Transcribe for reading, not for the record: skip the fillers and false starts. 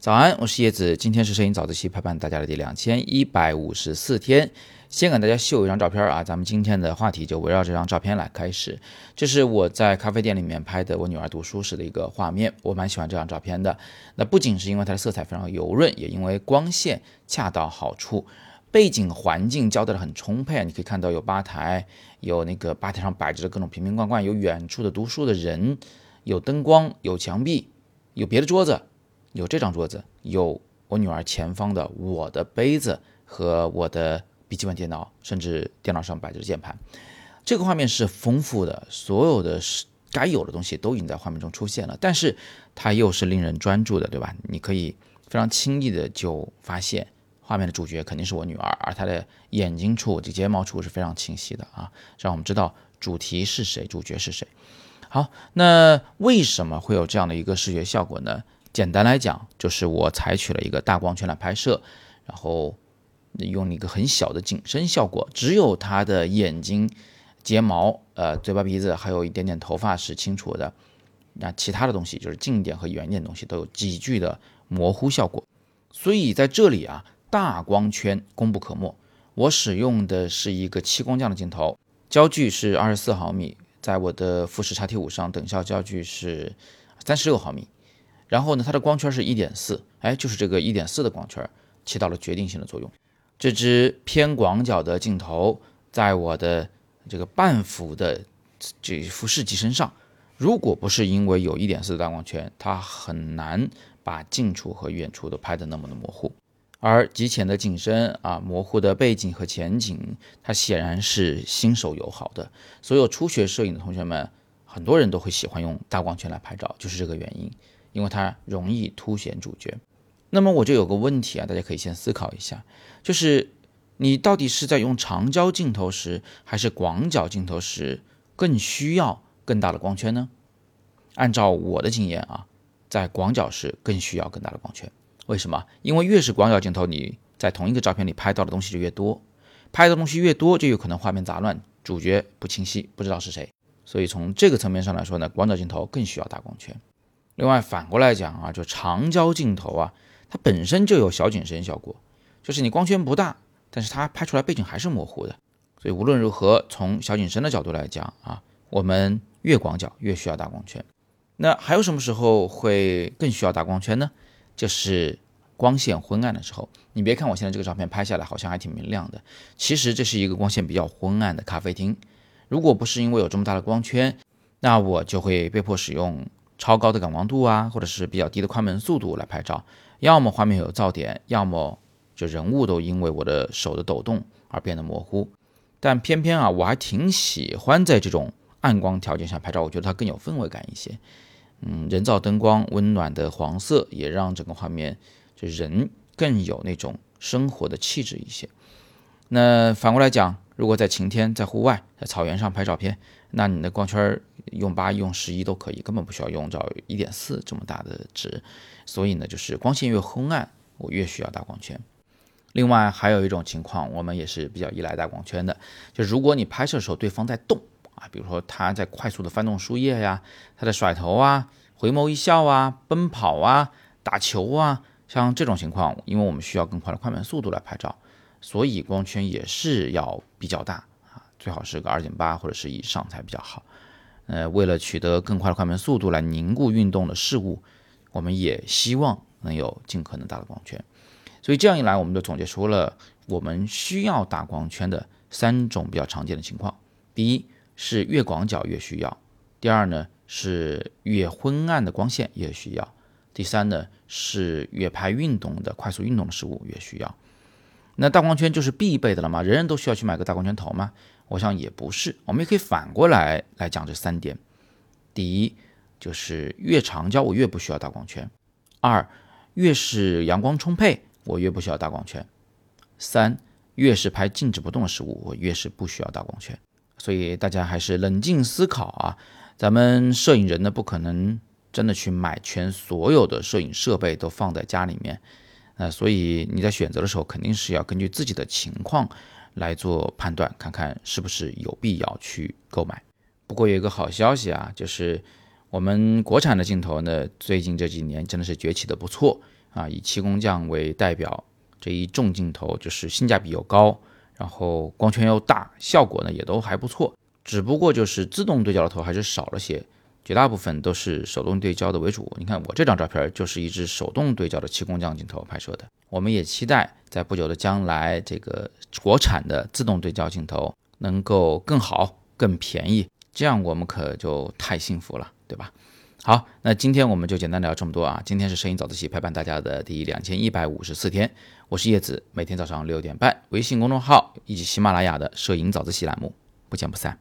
早安，我是叶子，今天是摄影早自习陪伴大家的第2154天。先给大家秀一张照片啊，咱们今天的话题就围绕这张照片来开始。这是我在咖啡店里面拍的我女儿读书时的一个画面，我蛮喜欢这张照片的。那不仅是因为它的色彩非常油润，也因为光线恰到好处，背景环境交代的很充沛，你可以看到有吧台，有那个吧台上摆着的各种瓶瓶罐罐，有远处的读书的人，有灯光，有墙壁，有别的桌子，有这张桌子，有我女儿前方的我的杯子和我的笔记本电脑，甚至电脑上摆着键盘。这个画面是丰富的，所有的该有的东西都已经在画面中出现了，但是它又是令人专注的，对吧？你可以非常轻易的就发现画面的主角肯定是我女儿，而她的眼睛处及睫毛处是非常清晰的啊，让我们知道主题是谁，主角是谁。好，那为什么会有这样的一个视觉效果呢？简单来讲，就是我采取了一个大光圈来拍摄，然后用一个很小的景深效果，只有他的眼睛、睫毛、嘴巴、鼻子，还有一点点头发是清楚的，那其他的东西就是近一点和远一点的东西都有急剧的模糊效果。所以在这里啊，大光圈功不可没。我使用的是一个7公匠的镜头，焦距是24毫米，在我的富士 XT5 上等效焦距是36毫米。然后呢，它的光圈是 1.4， 就是这个 1.4 的光圈起到了决定性的作用。这支偏广角的镜头在我的这个半幅的这幅世纪身上，如果不是因为有 1.4 的大光圈，它很难把近处和远处都拍得那么的模糊。而极浅的景深啊，模糊的背景和前景，它显然是新手友好的。所有初学摄影的同学们，很多人都会喜欢用大光圈来拍照，就是这个原因，因为它容易凸显主角。那么我就有个问题啊，大家可以先思考一下，就是你到底是在用长焦镜头时还是广角镜头时更需要更大的光圈呢？按照我的经验啊，在广角时更需要更大的光圈。为什么？因为越是广角镜头，你在同一个照片里拍到的东西就越多，拍到东西越多，就有可能画面杂乱，主角不清晰，不知道是谁。所以从这个层面上来说呢，广角镜头更需要大光圈。另外反过来讲啊，就长焦镜头啊，它本身就有小景深效果，就是你光圈不大，但是它拍出来背景还是模糊的。所以无论如何，从小景深的角度来讲啊，我们越广角越需要大光圈。那还有什么时候会更需要大光圈呢？就是光线昏暗的时候。你别看我现在这个照片拍下来好像还挺明亮的，其实这是一个光线比较昏暗的咖啡厅。如果不是因为有这么大的光圈，那我就会被迫使用超高的感光度啊，或者是比较低的快门速度来拍照，要么画面有噪点，要么就人物都因为我的手的抖动而变得模糊。但偏偏啊，我还挺喜欢在这种暗光条件下拍照，我觉得它更有氛围感一些。人造灯光温暖的黄色也让整个画面就人更有那种生活的气质一些。那反过来讲，如果在晴天、在户外、在草原上拍照片，那你的光圈用8、用11都可以，根本不需要用到 1.4 这么大的值。所以呢，就是光线越昏暗，我越需要大光圈。另外还有一种情况，我们也是比较依赖大光圈的，就如果你拍摄的时候对方在动啊，比如说他在快速的翻动树叶呀，他在甩头啊、回眸一笑啊、奔跑啊、打球啊，像这种情况，因为我们需要更快的快门速度来拍照，所以光圈也是要比较大啊，最好是个 2.8 或者是以上才比较好。为了取得更快的快门速度来凝固运动的事物，我们也希望能有尽可能大的光圈。所以这样一来，我们就总结出了我们需要大光圈的3种比较常见的情况。第一是越广角越需要，第二呢是越昏暗的光线越需要，第三呢是越拍运动的快速运动的事物越需要。那大光圈就是必备的了吗？人人都需要去买个大光圈头吗？我想也不是。我们也可以反过来讲这3点。第一，就是越长焦我越不需要大光圈；2，越是阳光充沛我越不需要大光圈；3，越是拍静止不动的事物我越是不需要大光圈。所以大家还是冷静思考啊，咱们摄影人呢不可能真的去买全所有的摄影设备都放在家里面。所以你在选择的时候肯定是要根据自己的情况来做判断，看看是不是有必要去购买。不过有一个好消息啊，就是我们国产的镜头呢，最近这几年真的是崛起的不错啊，以七工匠为代表，这一众镜头就是性价比又高，然后光圈又大，效果呢也都还不错，只不过就是自动对焦的头还是少了些，绝大部分都是手动对焦的为主。你看我这张照片就是一支手动对焦的七工匠镜头拍摄的。我们也期待在不久的将来，这个国产的自动对焦镜头能够更好更便宜，这样我们可就太幸福了，对吧？好，那今天我们就简单聊这么多啊。今天是摄影早自习陪伴大家的第2154天，我是叶子，每天早上6点半，微信公众号以及喜马拉雅的摄影早自习栏目，不见不散。